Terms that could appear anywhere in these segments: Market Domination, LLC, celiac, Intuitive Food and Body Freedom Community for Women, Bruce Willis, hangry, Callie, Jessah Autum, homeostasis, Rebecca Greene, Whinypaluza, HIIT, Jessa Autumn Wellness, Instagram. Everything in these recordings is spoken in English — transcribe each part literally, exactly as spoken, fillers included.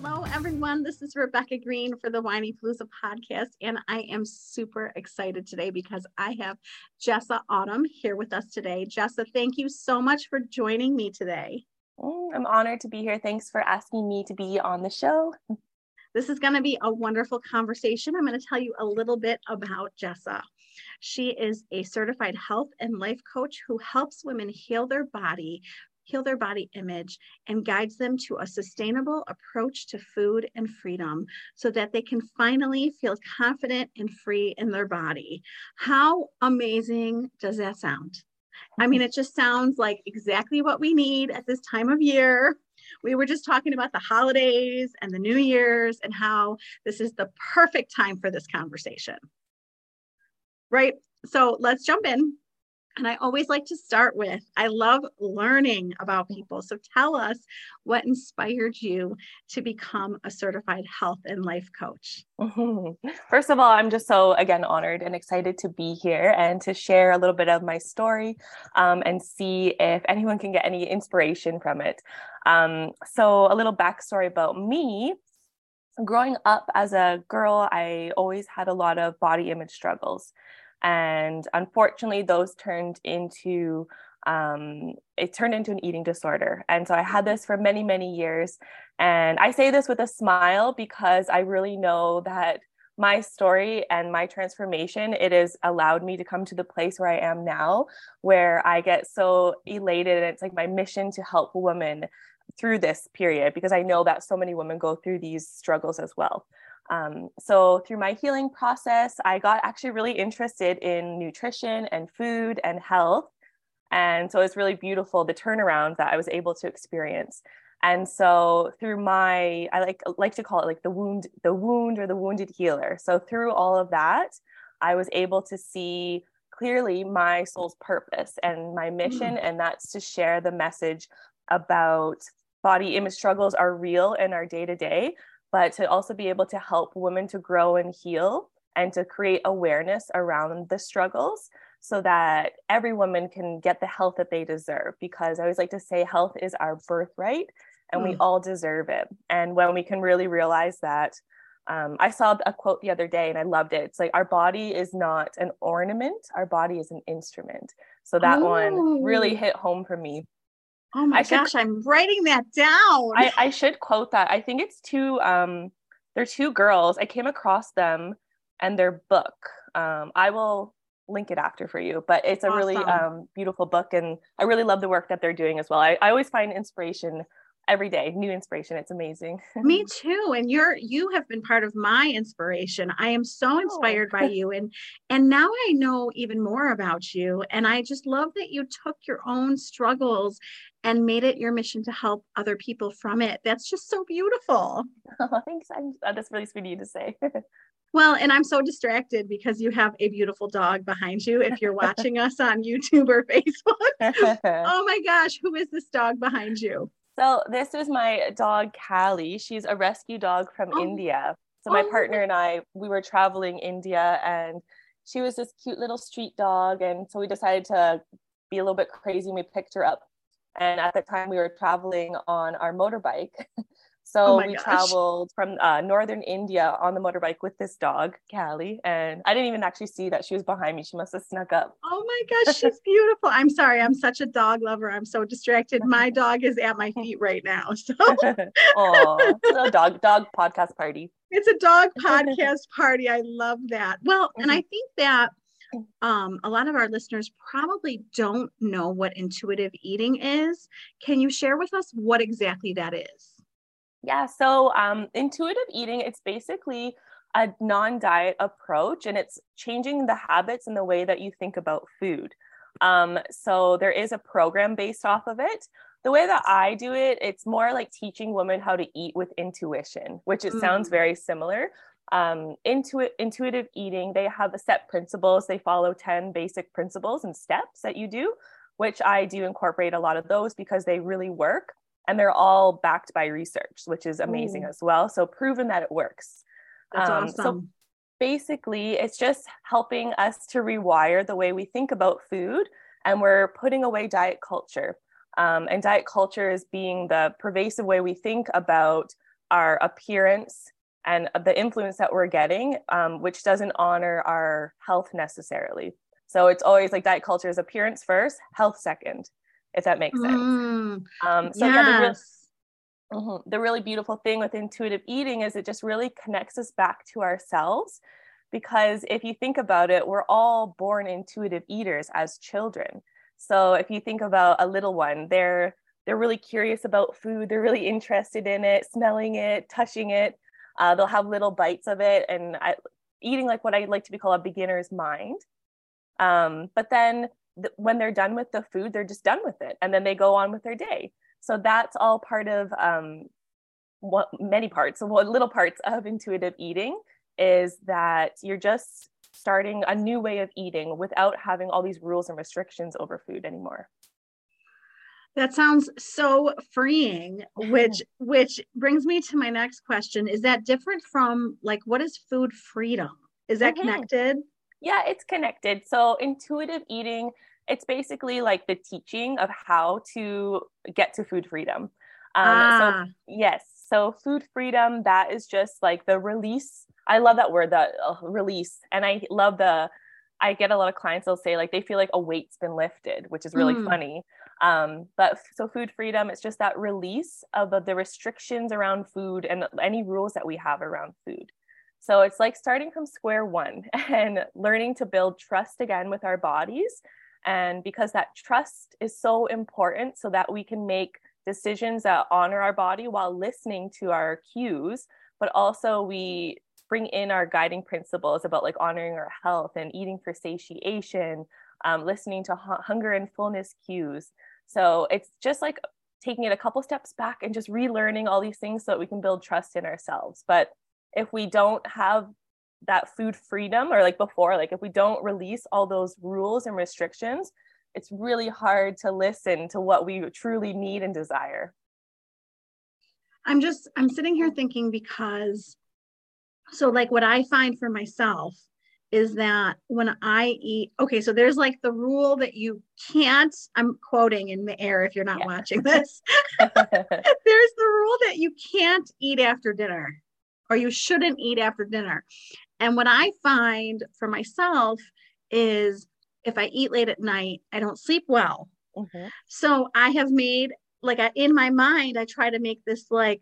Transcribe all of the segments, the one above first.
Hello, everyone. This is Rebecca Greene for the Whinypaluza podcast, and I am super excited today because I have Jessah Autum here with us today. Jessah, thank you so much for joining me today. I'm honored to be here. Thanks for asking me to be on the show. This is going to be a wonderful conversation. I'm going to tell you a little bit about Jessah. She is a certified health and life coach who helps women heal their body heal their body image, and guides them to a sustainable approach to food and freedom so that they can finally feel confident and free in their body. How amazing does that sound? I mean, it just sounds like exactly what we need at this time of year. We were just talking about the holidays and the New Year's and how this is the perfect time for this conversation, right? So let's jump in. And I always like to start with, I love learning about people. So tell us what inspired you to become a certified health and life coach. Mm-hmm. First of all, I'm just so, again, honored and excited to be here and to share a little bit of my story um, and see if anyone can get any inspiration from it. Um, so a little backstory about me. Growing up as a girl, I always had a lot of body image struggles. And unfortunately, those turned into, um, it turned into an eating disorder. And so I had this for many, many years. And I say this with a smile because I really know that my story and my transformation, it has allowed me to come to the place where I am now, where I get so elated. And it's like my mission to help women through this period, because I know that so many women go through these struggles as well. Um, so through my healing process, I got actually really interested in nutrition and food and health. And so it's really beautiful, the turnaround that I was able to experience. And so through my, I like, like to call it like the wound, the wound or the wounded healer. So through all of that, I was able to see clearly my soul's purpose and my mission. Mm. And that's to share the message about body image struggles are real in our day-to-day, but to also be able to help women to grow and heal and to create awareness around the struggles so that every woman can get the health that they deserve. Because I always like to say health is our birthright and mm. we all deserve it. And when we can really realize that, um, I saw a quote the other day and I loved it. It's like, our body is not an ornament, our body is an instrument. So that oh. one really hit home for me. Oh my I gosh, should, I'm writing that down. I, I should quote that. I think it's two, um, they're two girls. I came across them and their book. Um, I will link it after for you, but it's a awesome. really um, beautiful book. And I really love the work that they're doing as well. I, I always find inspiration every day, new inspiration. It's amazing. Me too. And you're, you have been part of my inspiration. I am so inspired oh. by you. And, and now I know even more about you. And I just love that you took your own struggles and made it your mission to help other people from it. That's just so beautiful. Oh, thanks. I'm, that's really sweet of you to say. Well, and I'm so distracted because you have a beautiful dog behind you. If you're watching us on YouTube or Facebook, oh my gosh, who is this dog behind you? So this is my dog, Callie. She's a rescue dog from oh. India. So my oh. partner and I, we were traveling India and she was this cute little street dog. And so we decided to be a little bit crazy and we picked her up. And at the time we were traveling on our motorbike. So oh we gosh. traveled from uh, northern India on the motorbike with this dog, Callie. And I didn't even actually see that she was behind me. She must have snuck up. Oh my gosh, she's beautiful. I'm sorry. I'm such a dog lover. I'm so distracted. My dog is at my feet right now. So oh, a dog, dog podcast party. It's a dog podcast party. I love that. Well, and I think that um, a lot of our listeners probably don't know what intuitive eating is. Can you share with us what exactly that is? Yeah. So, um, intuitive eating, it's basically a non-diet approach, and it's changing the habits and the way that you think about food. Um, so there is a program based off of it. The way that I do it, it's more like teaching women how to eat with intuition, which it mm-hmm. sounds very similar. Um, intuit, intuitive eating, they have a set principles. They follow ten basic principles and steps that you do, which I do incorporate a lot of those because they really work. And they're all backed by research, which is amazing Ooh. as well. So proven that it works. That's um, awesome. So basically, it's just helping us to rewire the way we think about food. And we're putting away diet culture. Um, and diet culture is being the pervasive way we think about our appearance and the influence that we're getting, um, which doesn't honor our health necessarily. So it's always like diet culture is appearance first, health second. If that makes sense. Mm, um, so yes. yeah, the, real, mm-hmm, the really beautiful thing with intuitive eating is it just really connects us back to ourselves, because if you think about it, we're all born intuitive eaters as children. So if you think about a little one, they're, they're really curious about food. They're really interested in it, smelling it, touching it. Uh, they'll have little bites of it and I, eating like what I like to be called a beginner's mind. Um, but then when they're done with the food, they're just done with it. And then they go on with their day. So that's all part of um, what many parts, what little parts of intuitive eating is that you're just starting a new way of eating without having all these rules and restrictions over food anymore. That sounds so freeing, which, which brings me to my next question. Is that different from like, what is food freedom? Is that mm-hmm. connected? Yeah, it's connected. So intuitive eating, it's basically like the teaching of how to get to food freedom. Um, ah. So yes. So food freedom, that is just like the release. I love that word, the uh, release. And I love the, I get a lot of clients, they'll say like, they feel like a weight's been lifted, which is really mm. funny. Um, but so food freedom, it's just that release of the, the restrictions around food and any rules that we have around food. So it's like starting from square one and learning to build trust again with our bodies. And because that trust is so important so that we can make decisions that honor our body while listening to our cues, but also we bring in our guiding principles about like honoring our health and eating for satiation, um, listening to h- hunger and fullness cues. So it's just like taking it a couple steps back and just relearning all these things so that we can build trust in ourselves. But if we don't have that food freedom, or like before, like if we don't release all those rules and restrictions, it's really hard to listen to what we truly need and desire. I'm just, I'm sitting here thinking because, so like what I find for myself is that when I eat, okay, so there's like the rule that you can't, I'm quoting in the air if you're not yeah. watching this, there's the rule that you can't eat after dinner. Or you shouldn't eat after dinner. And what I find for myself is if I eat late at night, I don't sleep well. Mm-hmm. So I have made like I, in my mind, I try to make this like,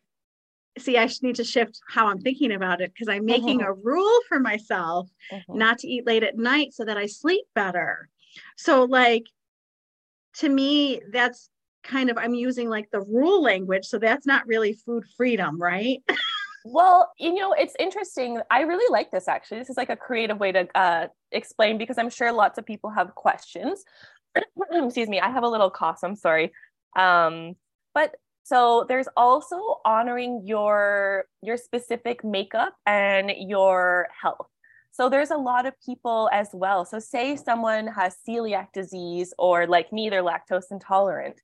see, I need to shift how I'm thinking about it because I'm making mm-hmm. a rule for myself mm-hmm. not to eat late at night so that I sleep better. So like, to me, that's kind of, I'm using like the rule language. So that's not really food freedom, right? Well, you know, it's interesting. I really like this, actually. This is like a creative way to uh, explain, because I'm sure lots of people have questions. Excuse me. I have a little cough. I'm sorry. Um, but so there's also honoring your, your specific makeup and your health. So there's a lot of people as well. So say someone has celiac disease, or like me, they're lactose intolerant.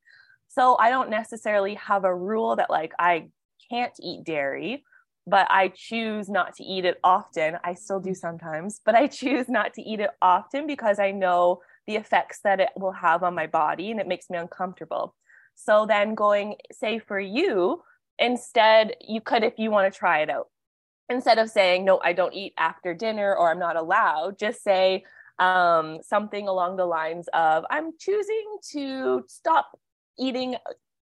So I don't necessarily have a rule that like, I can't eat dairy, but I choose not to eat it often. I still do sometimes, but I choose not to eat it often because I know the effects that it will have on my body and it makes me uncomfortable. So then going, say for you, Instead, you could, if you want to try it out, instead of saying, no, I don't eat after dinner, or I'm not allowed, just say um, something along the lines of, I'm choosing to stop eating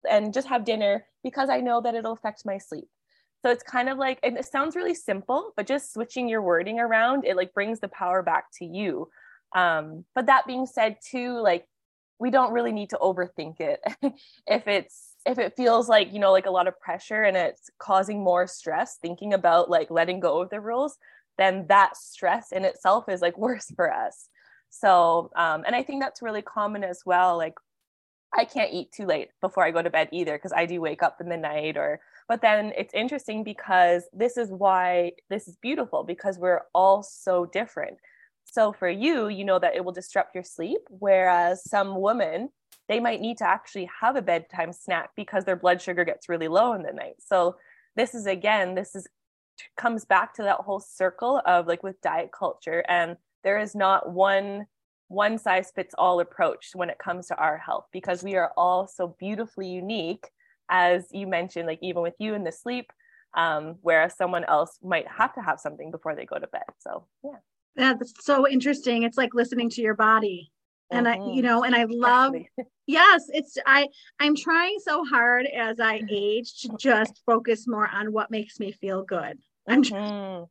and just have dinner because I know that it'll affect my sleep. So it's kind of like, and it sounds really simple, but just switching your wording around, it like brings the power back to you. Um, but that being said too, like, we don't really need to overthink it. if it's, if it feels like, you know, like a lot of pressure and it's causing more stress, thinking about like letting go of the rules, then that stress in itself is like worse for us. So, um, and I think that's really common as well. Like, I can't eat too late before I go to bed either, because I do wake up in the night or, but then it's interesting because this is why this is beautiful, because we're all so different. So for you, you know that it will disrupt your sleep, whereas some women, they might need to actually have a bedtime snack because their blood sugar gets really low in the night. So this is, again, this is comes back to that whole circle of like with diet culture, and there is not one one size fits all approach when it comes to our health, because we are all so beautifully unique, as you mentioned, like even with you in the sleep, um, whereas someone else might have to have something before they go to bed. So, yeah. That's so interesting. It's like listening to your body. And mm-hmm. I, you know, and I love, exactly. yes, it's, I, I'm trying so hard as I age to just focus more on what makes me feel good. I'm, mm-hmm. trying,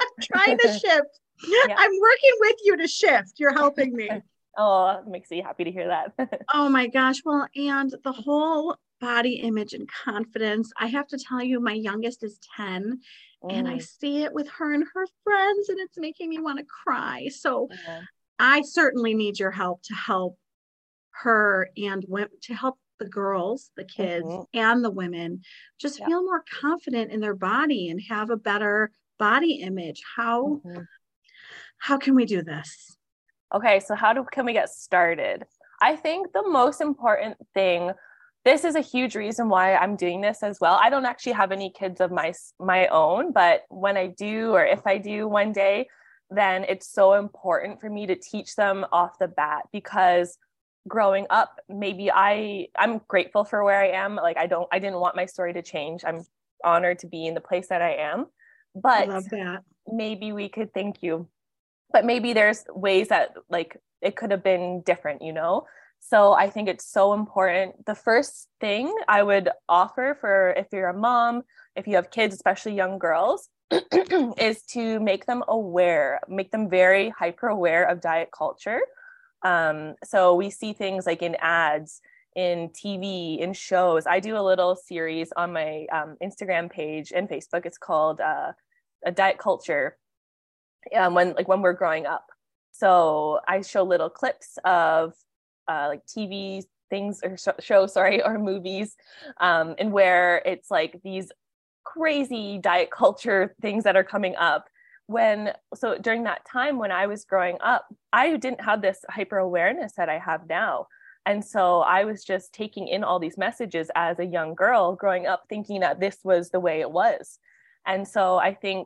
I'm trying to shift. Yeah. I'm working with you to shift. You're helping me. Oh, that makes me happy to hear that. Oh my gosh. Well, and the whole body image and confidence. I have to tell you, my youngest is ten. And I see it with her and her friends, and it's making me want to cry. So yeah. I certainly need your help to help her and women, to help the girls, the kids, mm-hmm. and the women just yeah. feel more confident in their body and have a better body image. How, mm-hmm. how can we do this? Okay. So how do, can we get started? I think the most important thing, this is a huge reason why I'm doing this as well. I don't actually have any kids of my my own, but when I do, or if I do one day, then it's so important for me to teach them off the bat, because growing up, maybe I, I'm grateful for where I am. Like I don't, I didn't want my story to change. I'm honored to be in the place that I am, but I love that. Maybe we could, thank you, but maybe there's ways that like, it could have been different, you know? So I think it's so important. The first thing I would offer for if you're a mom, if you have kids, especially young girls, is to make them aware, make them very hyper aware of diet culture. Um, so we see things like in ads, in T V, in shows. I do a little series on my um, Instagram page and Facebook. It's called uh, a diet culture um, when like when we're growing up. So I show little clips of Uh, like T V things or sh- shows, sorry, or movies, um, and where it's like these crazy diet culture things that are coming up. When, so during that time when I was growing up, I didn't have this hyper awareness that I have now. And so I was just taking in all these messages as a young girl growing up, thinking that this was the way it was. And so I think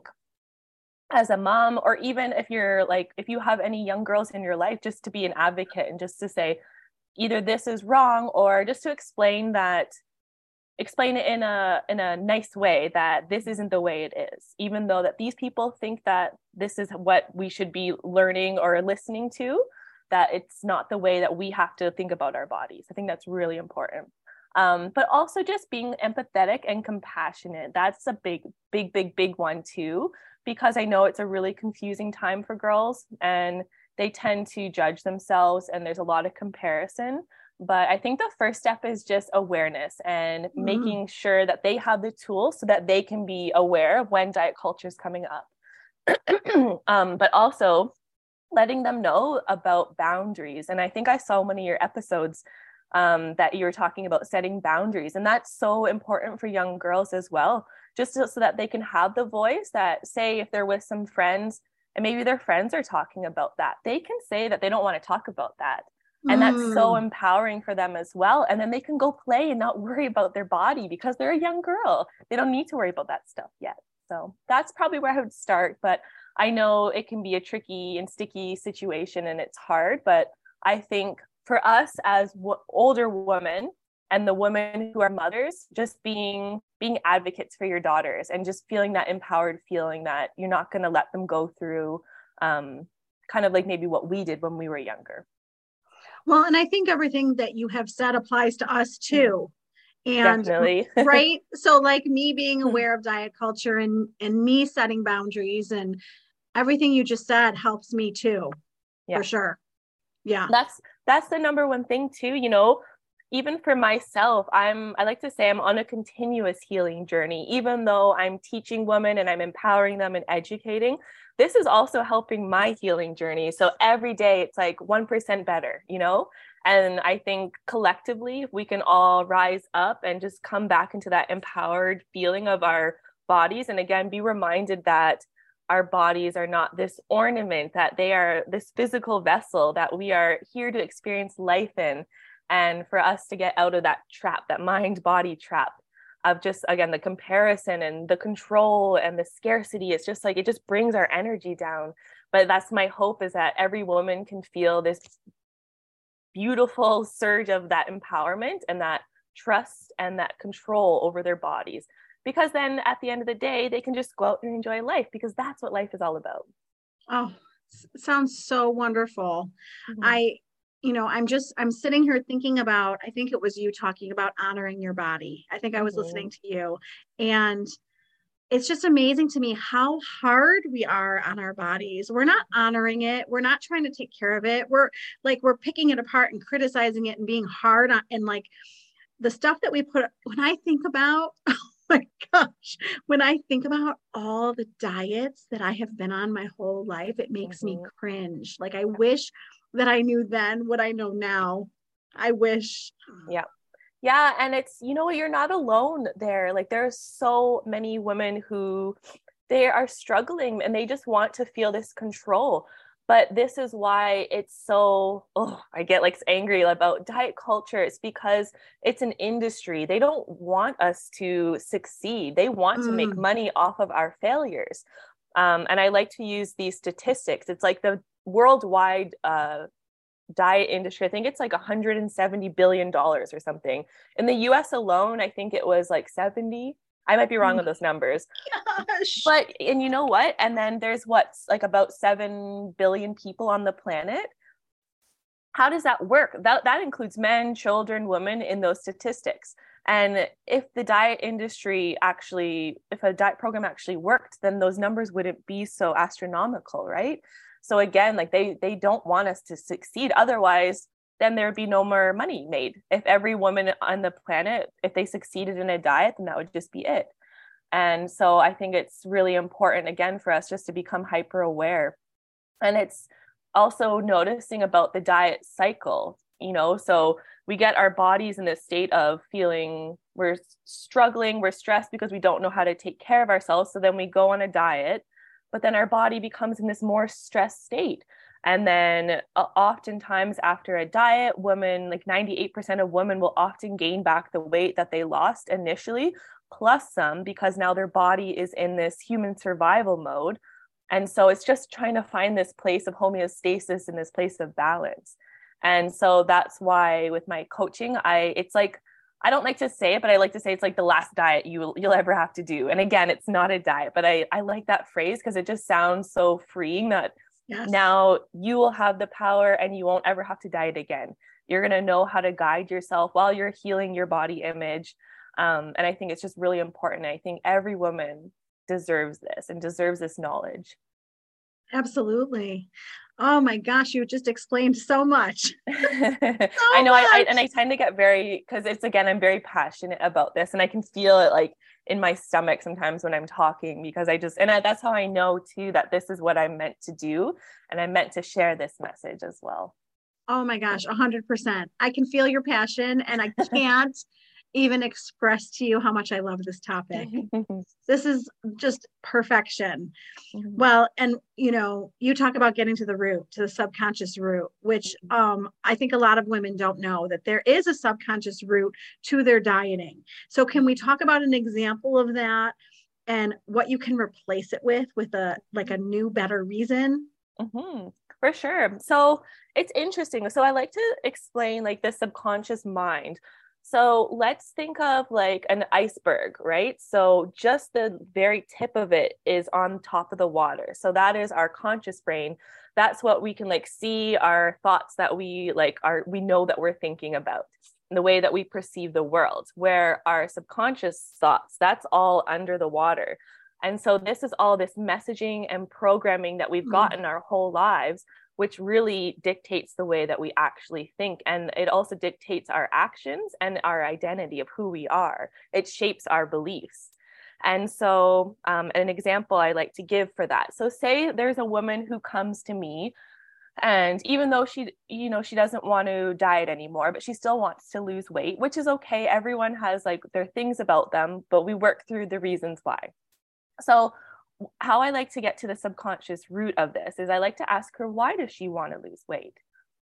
as a mom, or even if you're like, if you have any young girls in your life, just to be an advocate and just to say, either this is wrong, or just to explain that, explain it in a, in a nice way that this isn't the way it is, even though that these people think that this is what we should be learning or listening to, that it's not the way that we have to think about our bodies. I think that's really important. Um, but also just being empathetic and compassionate. That's a big, big, big, big one too, because I know it's a really confusing time for girls and they tend to judge themselves and there's a lot of comparison. But I think the first step is just awareness and mm-hmm. making sure that they have the tools so that they can be aware of when diet culture is coming up. um, but also letting them know about boundaries. And I think I saw one of your episodes um, that you were talking about setting boundaries. And that's so important for young girls as well, just so, so that they can have the voice that, say, if they're with some friends and maybe their friends are talking about that, they can say that they don't want to talk about that. And mm. that's so empowering for them as well. And then they can go play and not worry about their body because they're a young girl. They don't need to worry about that stuff yet. So that's probably where I would start. But I know it can be a tricky and sticky situation and it's hard, but I think for us as w- older women, and the women who are mothers, just being being advocates for your daughters and just feeling that empowered feeling that you're not going to let them go through um, kind of like maybe what we did when we were younger. Well, and I think everything that you have said applies to us too. And right. So like me being aware of diet culture and, and me setting boundaries and everything you just said helps me too. Yeah. For sure. Yeah. That's, that's the number one thing too, you know, even for myself, I'm, I like to say I'm on a continuous healing journey, even though I'm teaching women and I'm empowering them and educating, this is also helping my healing journey. So every day it's like one percent better, you know? And I think collectively, if we can all rise up and just come back into that empowered feeling of our bodies. And again, be reminded that our bodies are not this ornament, that they are this physical vessel that we are here to experience life in. And for us to get out of that trap, that mind-body trap of just, again, the comparison and the control and the scarcity, it's just like, it just brings our energy down. But that's my hope, is that every woman can feel this beautiful surge of that empowerment and that trust and that control over their bodies, because then at the end of the day, they can just go out and enjoy life, because that's what life is all about. Oh, sounds so wonderful. Mm-hmm. I, you know, I'm just, I'm sitting here thinking about, I think it was you talking about honoring your body. I think I was mm-hmm. listening to you, and it's just amazing to me how hard we are on our bodies. We're not honoring it. We're not trying to take care of it. We're like, we're picking it apart and criticizing it and being hard on, and like the stuff that we put, when I think about, oh my gosh, when I think about all the diets that I have been on my whole life, it makes mm-hmm. me cringe. Like I wish that I knew then what I know now. I wish. Yeah. Yeah. And it's, you know, you're not alone there. Like there are so many women who they are struggling and they just want to feel this control. But this is why it's so, oh, I get like angry about diet culture. It's because it's an industry. They don't want us to succeed. They want mm. to make money off of our failures. Um, and I like to use these statistics. It's like the worldwide, uh, diet industry, I think it's like one hundred seventy billion dollars or something. In the U S alone, I think it was like seventy. I might be wrong on those numbers. Gosh. But, and you know what? And then there's what's like about seven billion people on the planet. How does that work? That, that includes men, children, women in those statistics. And if the diet industry actually, if a diet program actually worked, then those numbers wouldn't be so astronomical, right? So again, like they, they don't want us to succeed. Otherwise, then there'd be no more money made. If every woman on the planet, if they succeeded in a diet, then that would just be it. And so I think it's really important, again, for us just to become hyper aware. And it's also noticing about the diet cycle, you know, so we get our bodies in this state of feeling we're struggling, we're stressed because we don't know how to take care of ourselves. So then we go on a diet. But then our body becomes in this more stressed state. And then uh, oftentimes after a diet, women, like ninety-eight percent of women will often gain back the weight that they lost initially, plus some, because now their body is in this human survival mode. And so it's just trying to find this place of homeostasis and this place of balance. And so that's why with my coaching, I it's like, I don't like to say it, but I like to say it's like the last diet you, you'll ever have to do. And again, it's not a diet, but I, I like that phrase because it just sounds so freeing that yes. Now you will have the power and you won't ever have to diet again. You're going to know how to guide yourself while you're healing your body image. Um, and I think it's just really important. I think every woman deserves this and deserves this knowledge. Absolutely. Oh my gosh, you just explained so much. so I know, much. I, I and I tend to get very, because it's again, I'm very passionate about this, and I can feel it like in my stomach sometimes when I'm talking, because I just, and I, that's how I know too that this is what I'm meant to do, and I'm meant to share this message as well. Oh my gosh, a hundred percent! I can feel your passion, and I can't even express to you how much I love this topic. This is just perfection. Mm-hmm. Well, and you know, you talk about getting to the root, to the subconscious root, which um, I think a lot of women don't know that there is a subconscious root to their dieting. So can we talk about an example of that and what you can replace it with, with a, like a new, better reason? Mm-hmm. For sure. So it's interesting. So I like to explain like the subconscious mind. So let's think of like an iceberg, right? So just the very tip of it is on top of the water. So that is our conscious brain. That's what we can like see, our thoughts that we like are, we know that we're thinking about, the way that we perceive the world, where our subconscious thoughts, that's all under the water. And so this is all this messaging and programming that we've gotten our whole lives, which really dictates the way that we actually think. And it also dictates our actions and our identity of who we are. It shapes our beliefs. And so um, an example I like to give for that. So say there's a woman who comes to me, and even though she, you know, she doesn't want to diet anymore, but she still wants to lose weight, which is okay. Everyone has like their things about them, but we work through the reasons why. So how I like to get to the subconscious root of this is I like to ask her, why does she want to lose weight?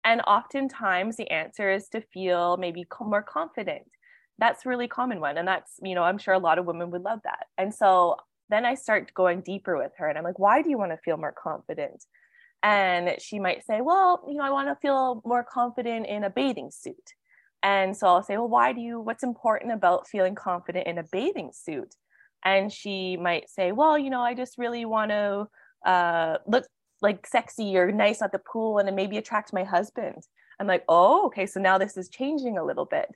And oftentimes the answer is to feel maybe more confident. That's a really common one. And that's, you know, I'm sure a lot of women would love that. And so then I start going deeper with her and I'm like, why do you want to feel more confident? And she might say, well, you know, I want to feel more confident in a bathing suit. And so I'll say, well, why do you, what's important about feeling confident in a bathing suit? And she might say, well, you know, I just really want to uh, look like sexy or nice at the pool and then maybe attract my husband. I'm like, oh, okay. So now this is changing a little bit.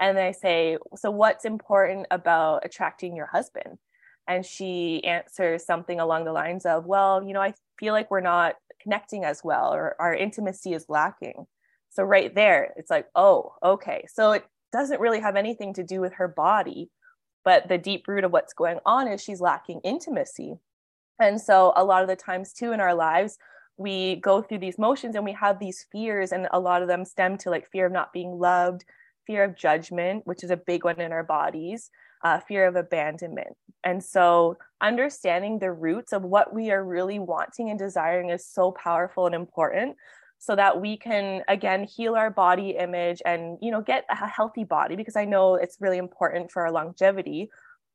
And then I say, so what's important about attracting your husband? And she answers something along the lines of, well, you know, I feel like we're not connecting as well, or our intimacy is lacking. So right there, it's like, oh, okay. So it doesn't really have anything to do with her body. But the deep root of what's going on is she's lacking intimacy. And so a lot of the times too, in our lives, we go through these motions and we have these fears, and a lot of them stem to like fear of not being loved, fear of judgment, which is a big one in our bodies, uh, fear of abandonment. And so understanding the roots of what we are really wanting and desiring is so powerful and important, so that we can, again, heal our body image and, you know, get a healthy body, because I know it's really important for our longevity.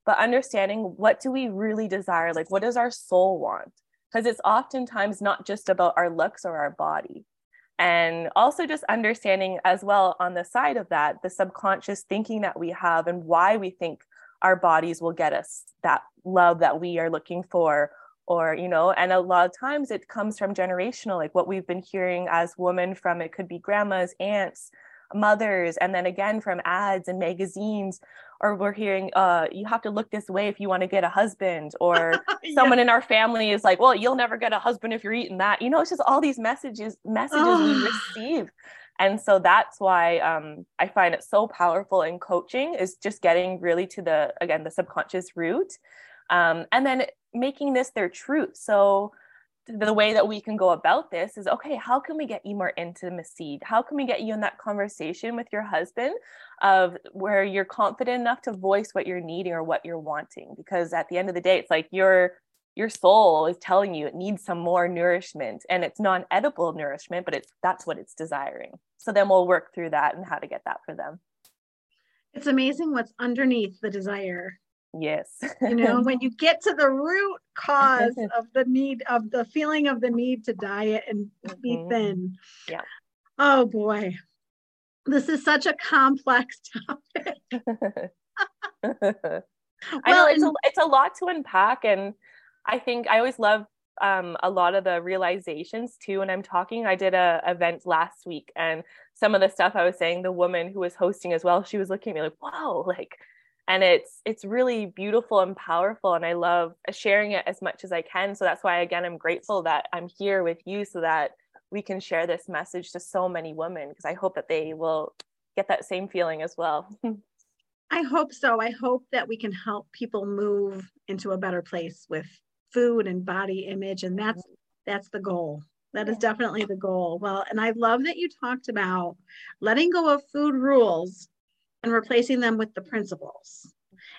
But understanding, what do we really desire? Like, what does our soul want? Because it's oftentimes not just about our looks or our body. And also just understanding as well on the side of that, the subconscious thinking that we have and why we think our bodies will get us that love that we are looking for. Or, you know, and a lot of times it comes from generational, like what we've been hearing as women from, it could be grandmas, aunts, mothers, and then again from ads and magazines, or we're hearing, uh, you have to look this way if you want to get a husband, or yeah. Someone in our family is like, well, you'll never get a husband if you're eating that. You know, it's just all these messages, messages we receive. And so that's why um, I find it so powerful in coaching, is just getting really to the, again, the subconscious root. Um, and then making this their truth. So the way that we can go about this is, okay, how can we get you more intimacy? How can we get you in that conversation with your husband of where you're confident enough to voice what you're needing or what you're wanting? Because at the end of the day, it's like your, your soul is telling you it needs some more nourishment, and it's non-edible nourishment, but it's, that's what it's desiring. So then we'll work through that and how to get that for them. It's amazing what's underneath the desire. Yes. You know, when you get to the root cause of the need, of the feeling of the need to diet and be mm-hmm. thin. Yeah. Oh boy. This is such a complex topic. well, I know it's, and- a, it's a lot to unpack. And I think I always love um, a lot of the realizations too. When I'm talking, I did a event last week, and some of the stuff I was saying, the woman who was hosting as well, she was looking at me like, wow, like, and it's, it's really beautiful and powerful. And I love sharing it as much as I can. So that's why, again, I'm grateful that I'm here with you, so that we can share this message to so many women, because I hope that they will get that same feeling as well. I hope so. I hope that we can help people move into a better place with food and body image. And that's, that's the goal. That is definitely the goal. Well, and I love that you talked about letting go of food rules and replacing them with the principles.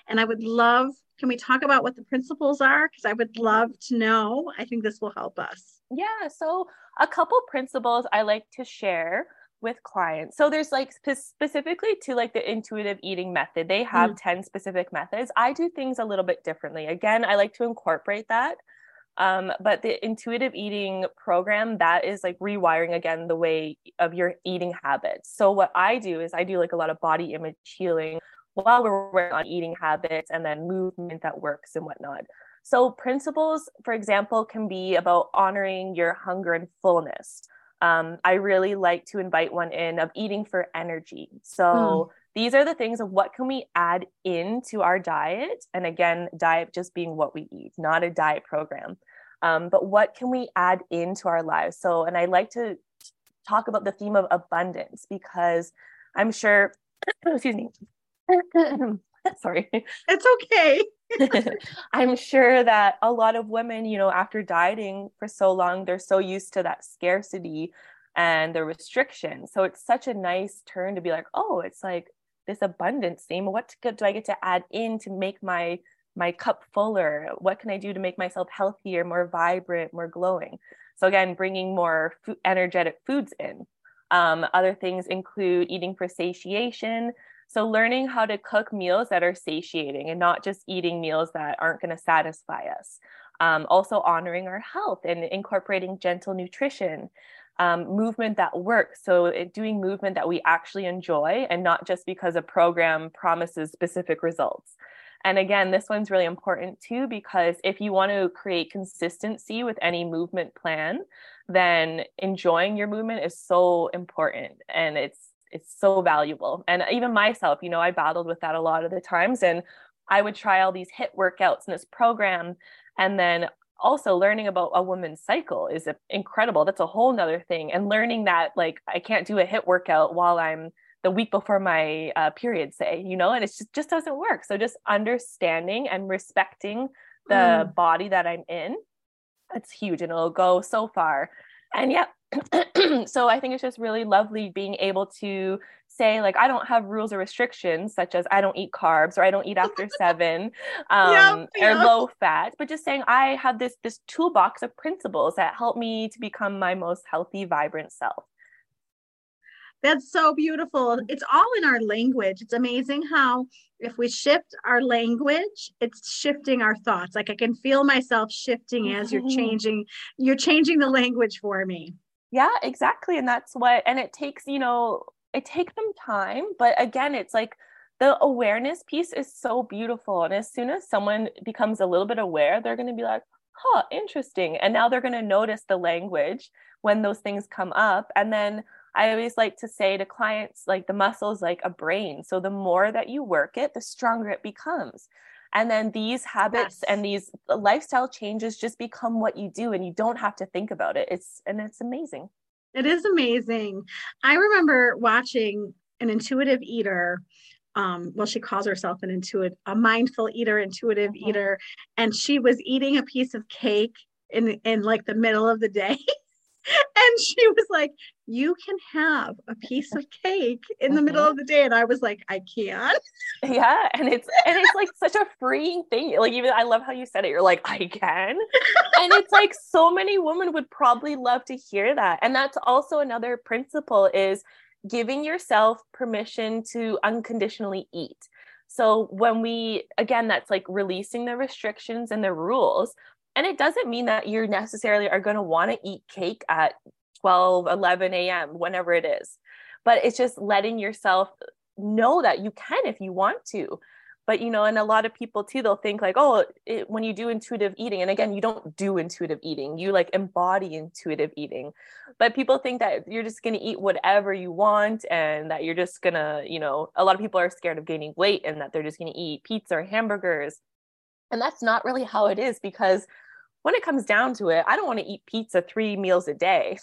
And I would love, can we talk about what the principles are? Because I would love to know. I think this will help us. Yeah. So a couple principles I like to share with clients. So there's like sp- specifically to like the intuitive eating method, they have mm. ten specific methods. I do things a little bit differently. Again, I like to incorporate that. Um, but the intuitive eating program, that is like rewiring again, the way of your eating habits. So what I do is I do like a lot of body image healing while we're working on eating habits and then movement that works and whatnot. So principles, for example, can be about honoring your hunger and fullness. Um, I really like to invite one in of eating for energy. So mm. these are the things of what can we add into our diet? And again, diet just being what we eat, not a diet program. Um, but what can we add into our lives? So, and I like to talk about the theme of abundance, because I'm sure, excuse me, sorry. It's okay. I'm sure that a lot of women, you know, after dieting for so long, they're so used to that scarcity and the restriction. So it's such a nice turn to be like, oh, it's like this abundance theme. What do I get to add in to make my, my cup fuller? What can I do to make myself healthier, more vibrant, more glowing? So again, bringing more food, energetic foods in. Um, other things include eating for satiation. So learning how to cook meals that are satiating and not just eating meals that aren't going to satisfy us. Um, also honoring our health and incorporating gentle nutrition, um, movement that works. So it, doing movement that we actually enjoy and not just because a program promises specific results. And again, this one's really important too, because if you want to create consistency with any movement plan, then enjoying your movement is so important, and it's It's so valuable. And even myself, you know, I battled with that a lot of the times, and I would try all these HIIT workouts in this program. And then also learning about a woman's cycle is incredible. That's a whole nother thing. And learning that, like, I can't do a HIIT workout while I'm the week before my uh, period, say, you know, and it's just, just doesn't work. So just understanding and respecting the mm. body that I'm in, that's huge. And it'll go so far. And yeah, so I think it's just really lovely being able to say, like, I don't have rules or restrictions, such as I don't eat carbs or I don't eat after seven um, yep, yep. or low fat, but just saying I have this, this toolbox of principles that help me to become my most healthy, vibrant self. That's so beautiful. It's all in our language. It's amazing how if we shift our language, it's shifting our thoughts. Like, I can feel myself shifting as you're changing, you're changing the language for me. Yeah, exactly. And that's what, and it takes, you know, it takes some time, but again, it's like the awareness piece is so beautiful. And as soon as someone becomes a little bit aware, they're going to be like, huh, interesting. And now they're going to notice the language when those things come up. And then I always like to say to clients, like, the muscle is like a brain. So the more that you work it, the stronger it becomes. And then these habits yes. and these lifestyle changes just become what you do, and you don't have to think about it. It's, and it's amazing. It is amazing. I remember watching an intuitive eater. Um, well, she calls herself an intuitive, a mindful eater, intuitive mm-hmm. eater. And she was eating a piece of cake in, in like the middle of the day. And she was like, you can have a piece of cake in the mm-hmm. middle of the day. And I was like, I can't. Yeah. And it's, and it's like such a freeing thing. Like, even, I love how you said it. You're like, I can. And it's like, so many women would probably love to hear that. And that's also another principle, is giving yourself permission to unconditionally eat. So when we, again, that's like releasing the restrictions and the rules. And it doesn't mean that you necessarily are going to want to eat cake at twelve, eleven a.m., whenever it is. But it's just letting yourself know that you can if you want to. But, you know, and a lot of people too, they'll think like, oh, it, when you do intuitive eating, and again, you don't do intuitive eating, you like embody intuitive eating. But people think that you're just going to eat whatever you want, and that you're just going to, you know, a lot of people are scared of gaining weight, and that they're just going to eat pizza or hamburgers. And that's not really how it is, because when it comes down to it, I don't want to eat pizza three meals a day.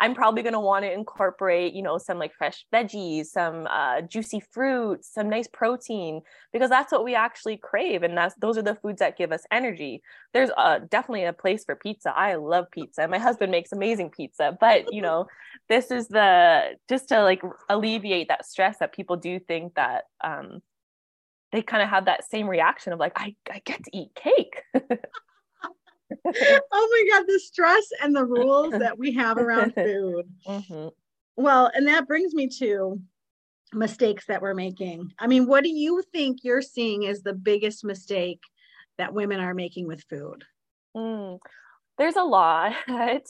I'm probably going to want to incorporate, you know, some like fresh veggies, some uh, juicy fruits, some nice protein, because that's what we actually crave. And that's, those are the foods that give us energy. There's uh, definitely a place for pizza. I love pizza. My husband makes amazing pizza, but you know, this is the, just to like alleviate that stress that people do think that, um, they kind of have that same reaction of like, I, I get to eat cake. Oh my God, the stress and the rules that we have around food. Mm-hmm. Well, and that brings me to mistakes that we're making. I mean, what do you think you're seeing is the biggest mistake that women are making with food? Mm. There's a lot. Um, there's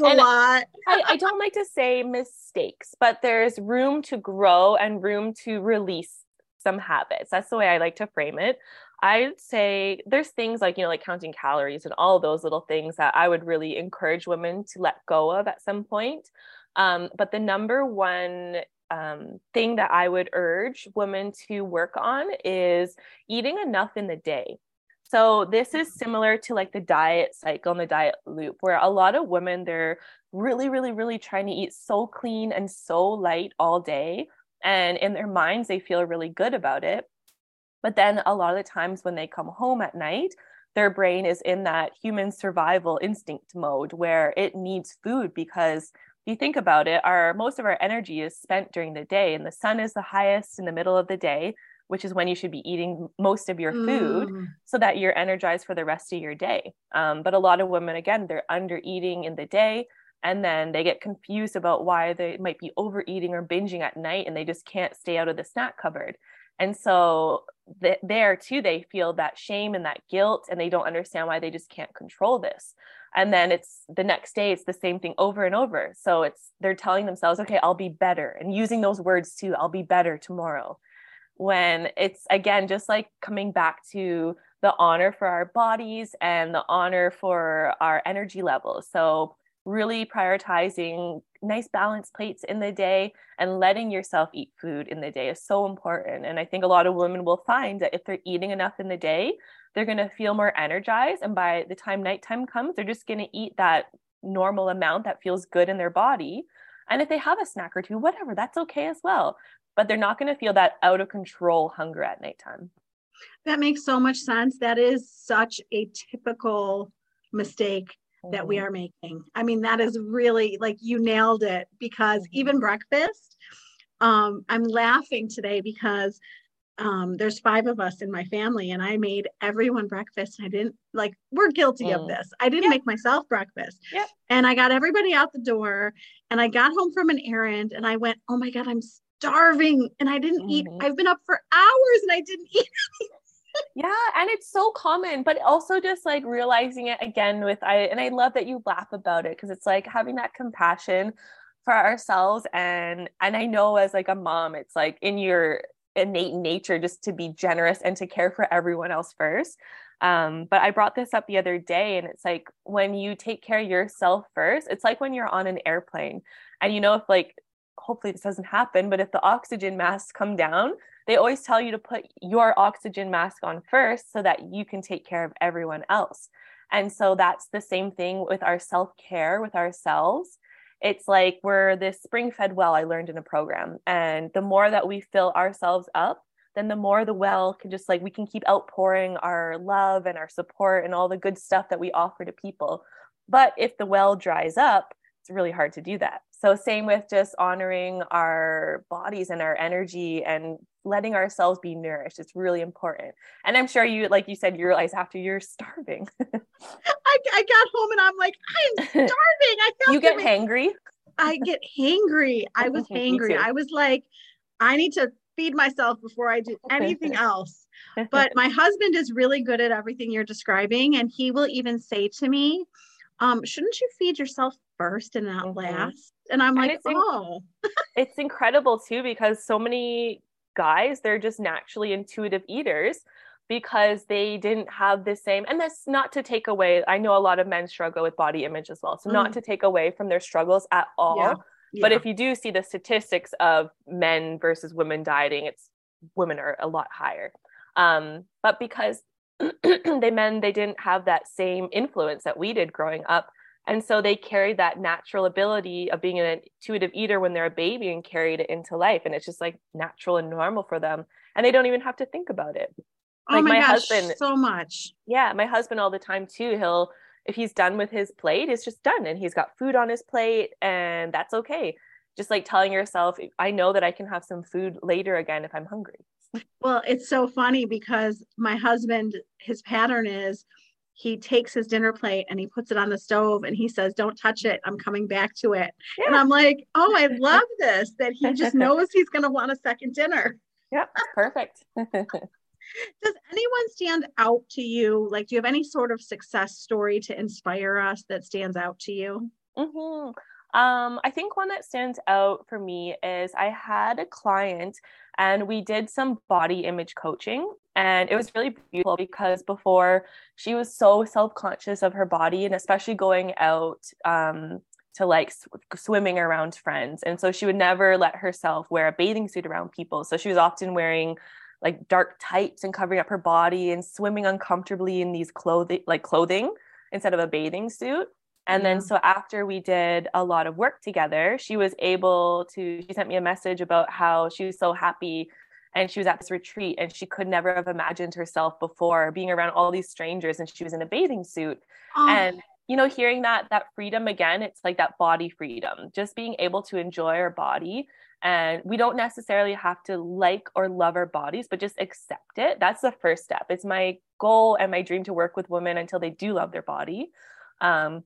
and, a and lot. I, I don't like to say mistakes, but there's room to grow and room to release some habits. That's the way I like to frame it. I'd say there's things like, you know, like counting calories and all those little things that I would really encourage women to let go of at some point. Um, but the number one um, thing that I would urge women to work on is eating enough in the day. So this is similar to like the diet cycle and the diet loop, where a lot of women, they're really, really, really trying to eat so clean and so light all day. And in their minds, they feel really good about it. But then a lot of the times when they come home at night, their brain is in that human survival instinct mode where it needs food, because if you think about it, our most of our energy is spent during the day, and the sun is the highest in the middle of the day, which is when you should be eating most of your food mm. so that you're energized for the rest of your day. Um, but a lot of women, again, they're under eating in the day, and then they get confused about why they might be overeating or binging at night, and they just can't stay out of the snack cupboard. And so th- there too, they feel that shame and that guilt, and they don't understand why they just can't control this. And then it's the next day, it's the same thing over and over. So it's, they're telling themselves, okay, I'll be better. And using those words too, I'll be better tomorrow. When it's, again, just like coming back to the honor for our bodies and the honor for our energy levels. So really prioritizing nice balanced plates in the day and letting yourself eat food in the day is so important. And I think a lot of women will find that if they're eating enough in the day, they're going to feel more energized. And by the time nighttime comes, they're just going to eat that normal amount that feels good in their body. And if they have a snack or two, whatever, that's okay as well. But they're not going to feel that out of control hunger at nighttime. That makes so much sense. That is such a typical mistake mm-hmm. that we are making. I mean, that is really, like, you nailed it, because mm-hmm. even breakfast, um, I'm laughing today because um, there's five of us in my family, and I made everyone breakfast. I didn't like, we're guilty mm. of this. I didn't yep. make myself breakfast yep. and I got everybody out the door, and I got home from an errand, and I went, oh my God, I'm starving. And I didn't mm-hmm. eat. I've been up for hours and I didn't eat anything. Yeah. And it's so common, but also just like realizing it again with, I, and I love that you laugh about it, 'cause it's like having that compassion for ourselves. And, and I know as like a mom, it's like in your innate nature just to be generous and to care for everyone else first. Um, but I brought this up the other day, and it's like, when you take care of yourself first, it's like when you're on an airplane, and you know, if like, hopefully this doesn't happen, but if the oxygen masks come down, they always tell you to put your oxygen mask on first so that you can take care of everyone else. And so that's the same thing with our self-care, with ourselves. It's like we're this spring-fed well, I learned in a program. And the more that we fill ourselves up, then the more the well can just like, we can keep outpouring our love and our support and all the good stuff that we offer to people. But if the well dries up, it's really hard to do that. So same with just honoring our bodies and our energy and letting ourselves be nourished. It's really important. And I'm sure you, like you said, you realize after you're starving. I, I got home and I'm like, I'm starving. I felt You get hangry? I get hangry. I was hangry. I was like, I need to feed myself before I do anything else. But my husband is really good at everything you're describing. And he will even say to me, um, shouldn't you feed yourself first and not mm-hmm. last? And I'm like, and it's oh, inc- it's incredible too, because so many guys, they're just naturally intuitive eaters because they didn't have the same. And that's not to take away. I know a lot of men struggle with body image as well. So mm. not to take away from their struggles at all. Yeah. Yeah. But if you do see the statistics of men versus women dieting, it's women are a lot higher. Um, but because they men, they didn't have that same influence that we did growing up. And so they carried that natural ability of being an intuitive eater when they're a baby and carried it into life. And it's just like natural and normal for them. And they don't even have to think about it. Like oh my, my gosh, husband, so much. Yeah. My husband all the time too, he'll, if he's done with his plate, it's just done. And he's got food on his plate, and that's okay. Just like telling yourself, I know that I can have some food later again if I'm hungry. Well, it's so funny because my husband, his pattern is, he takes his dinner plate and he puts it on the stove and he says, don't touch it. I'm coming back to it. Yeah. And I'm like, oh, I love this, that he just knows he's going to want a second dinner. Yep, perfect. Does anyone stand out to you? Like, do you have any sort of success story to inspire us that stands out to you? Mm-hmm. Um, I think one that stands out for me is I had a client and we did some body image coaching, and it was really beautiful because before she was so self-conscious of her body, and especially going out, um, to like sw- swimming around friends. And so she would never let herself wear a bathing suit around people. So she was often wearing like dark tights and covering up her body and swimming uncomfortably in these clothing, like clothing instead of a bathing suit. And yeah. then, so after we did a lot of work together, she was able to, she sent me a message about how she was so happy and she was at this retreat and she could never have imagined herself before being around all these strangers, and she was in a bathing suit. Oh. And you know, hearing that, that freedom again, it's like that body freedom, just being able to enjoy our body. And we don't necessarily have to like or love our bodies, but just accept it. That's the first step. It's my goal and my dream to work with women until they do love their body. Um,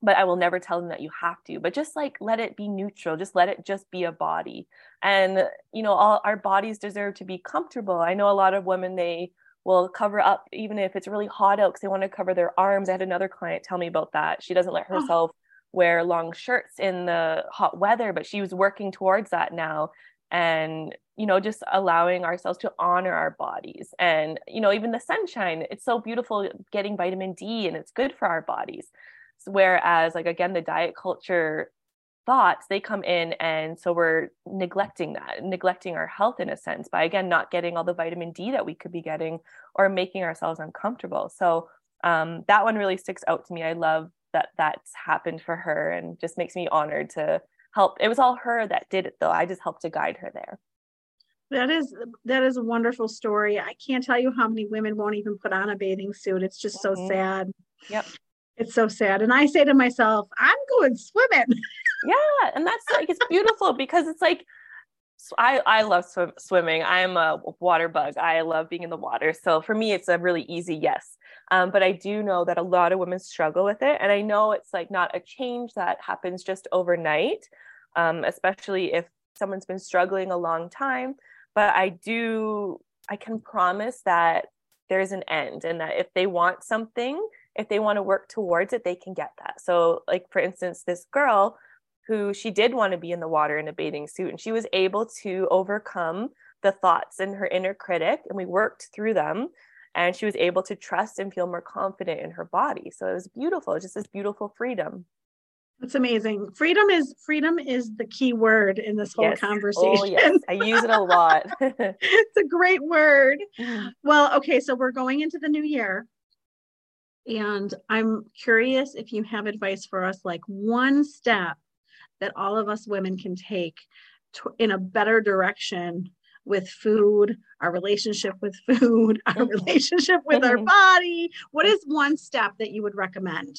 but I will never tell them that you have to, but just like, let it be neutral. Just let it just be a body. And, you know, all our bodies deserve to be comfortable. I know a lot of women, they will cover up even if it's really hot out because they want to cover their arms. I had another client tell me about that. She doesn't let herself oh. wear long shirts in the hot weather, but she was working towards that now. And, you know, just allowing ourselves to honor our bodies. And, you know, even the sunshine, it's so beautiful getting vitamin D, and it's good for our bodies. Whereas, like, again, the diet culture thoughts, they come in. And so we're neglecting that, neglecting our health in a sense, by again, not getting all the vitamin D that we could be getting, or making ourselves uncomfortable. So um, that one really sticks out to me. I love that that's happened for her, and just makes me honored to help. It was all her that did it though. I just helped to guide her there. That is, that is a wonderful story. I can't tell you how many women won't even put on a bathing suit. It's just mm-hmm. so sad. Yep. It's so sad. And I say to myself, I'm going swimming. Yeah. And that's like, it's beautiful because it's like, I, I love swim, swimming. I'm a water bug. I love being in the water. So for me, it's a really easy yes. Um, but I do know that a lot of women struggle with it. And I know it's like not a change that happens just overnight, um, especially if someone's been struggling a long time. But I do, I can promise that there's an end, and that if they want something, if they want to work towards it, they can get that. So like, for instance, this girl who she did want to be in the water in a bathing suit, and she was able to overcome the thoughts in her inner critic, and we worked through them, and she was able to trust and feel more confident in her body. So it was beautiful. It was just this beautiful freedom. It's amazing. Freedom is freedom is the key word in this whole yes. conversation. Oh, yes. I use it a lot. It's a great word. Well, okay, so we're going into the new year. And I'm curious if you have advice for us, like one step that all of us women can take to, in a better direction with food, our relationship with food, our relationship with our body. What is one step that you would recommend?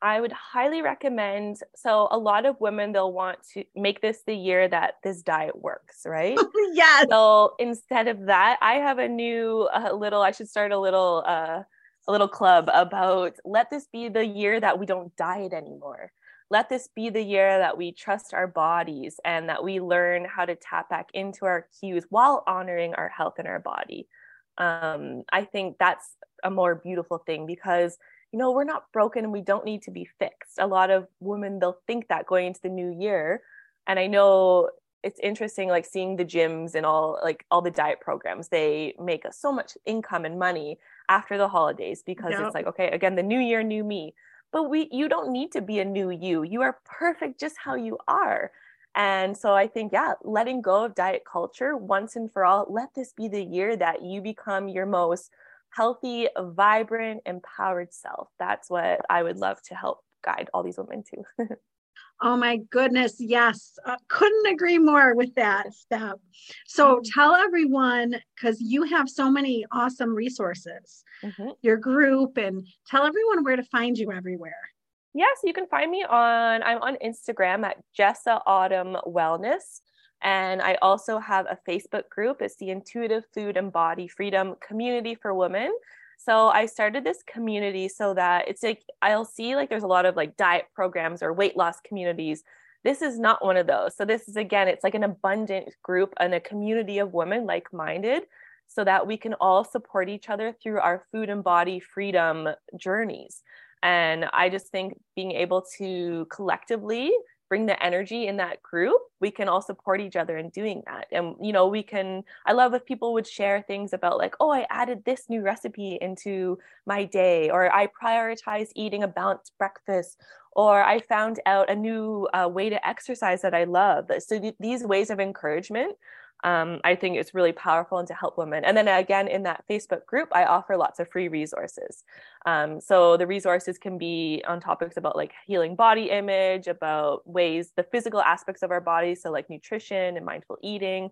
I would highly recommend. So a lot of women, they'll want to make this the year that this diet works, right? Yes. So instead of that, I have a new uh, little, I should start a little, uh, a little club about, let this be the year that we don't diet anymore. Let this be the year that we trust our bodies, and that we learn how to tap back into our cues while honoring our health and our body. Um, I think that's a more beautiful thing, because you know, we're not broken and we don't need to be fixed. A lot of women, they'll think that going into the new year. And I know it's interesting, like seeing the gyms and all, like all the diet programs, they make us so much income and money after the holidays, because yep. it's like, okay, again, the new year, new me, but we, you don't need to be a new you, you are perfect just how you are. And so I think, yeah, letting go of diet culture once and for all, let this be the year that you become your most healthy, vibrant, empowered self. That's what I would love to help guide all these women to. Oh my goodness. Yes. Uh, couldn't agree more with that step. So tell everyone, because you have so many awesome resources, mm-hmm. your group, and tell everyone where to find you everywhere. Yes. You can find me on, I'm on Instagram at Jessa Autumn Wellness. And I also have a Facebook group. It's the Intuitive Food and Body Freedom Community for Women. So I started this community so that it's like, I'll see like there's a lot of like diet programs or weight loss communities. This is not one of those. So this is, again, it's like an abundant group and a community of women like-minded. so that we can all support each other through our food and body freedom journeys. And I just think being able to collectively bring the energy in that group, we can all support each other in doing that. And, you know, we can, I love if people would share things about like, oh, I added this new recipe into my day, or I prioritize eating a balanced breakfast, or I found out a new uh, way to exercise that I love. So th- these ways of encouragement, um, I think is really powerful and to help women. And then again, in that Facebook group, I offer lots of free resources. Um, so the resources can be on topics about like healing body image, about ways, the physical aspects of our body. So like nutrition and mindful eating.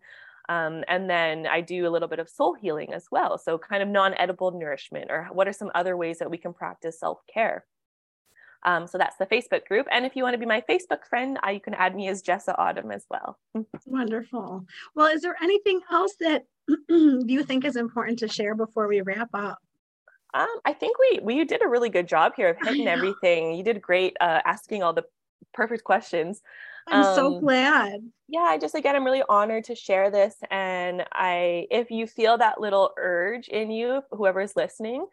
Um, and then I do a little bit of soul healing as well. So kind of non-edible nourishment, or what are some other ways that we can practice self-care? Um, so that's the Facebook group. And if you want to be my Facebook friend, I, you can add me as Jessah Autumn as well. Wonderful. Well, is there anything else that you think is important to share before we wrap up? Um, I think we, we did a really good job here of hitting everything. You did great, uh, asking all the perfect questions. I'm um, so glad. Yeah, I just, again, I'm really honored to share this. And I, if you feel that little urge in you, whoever's listening,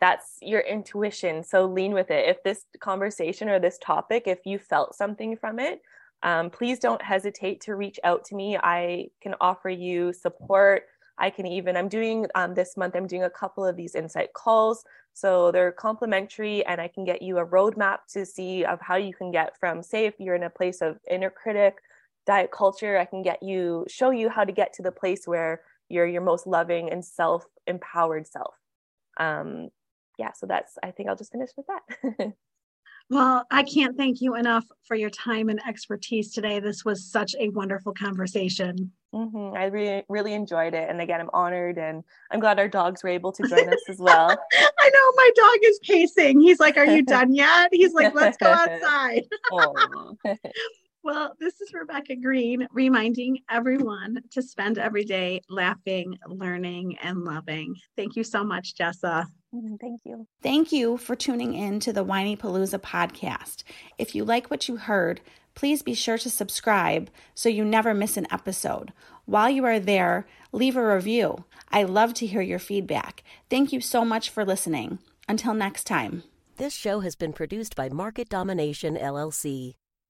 that's your intuition. So lean with it. If this conversation or this topic, if you felt something from it, um, please don't hesitate to reach out to me. I can offer you support. I can even, I'm doing um, this month, I'm doing a couple of these insight calls. So they're complimentary, and I can get you a roadmap to see of how you can get from, say, if you're in a place of inner critic, diet culture, I can get you, show you how to get to the place where you're your most loving and self-empowered self. Um, yeah, so that's, I think I'll just finish with that. Well, I can't thank you enough for your time and expertise today. This was such a wonderful conversation. Mm-hmm. I really, really enjoyed it. And again, I'm honored, and I'm glad our dogs were able to join us as well. I know, my dog is pacing. He's like, are you done yet? He's like, let's go outside. Well, this is Rebecca Greene reminding everyone to spend every day laughing, learning, and loving. Thank you so much, Jessa. Thank you. Thank you for tuning in to the Whinypaluza podcast. If you like what you heard, please be sure to subscribe so you never miss an episode. While you are there, leave a review. I love to hear your feedback. Thank you so much for listening. Until next time. This show has been produced by Market Domination, L L C.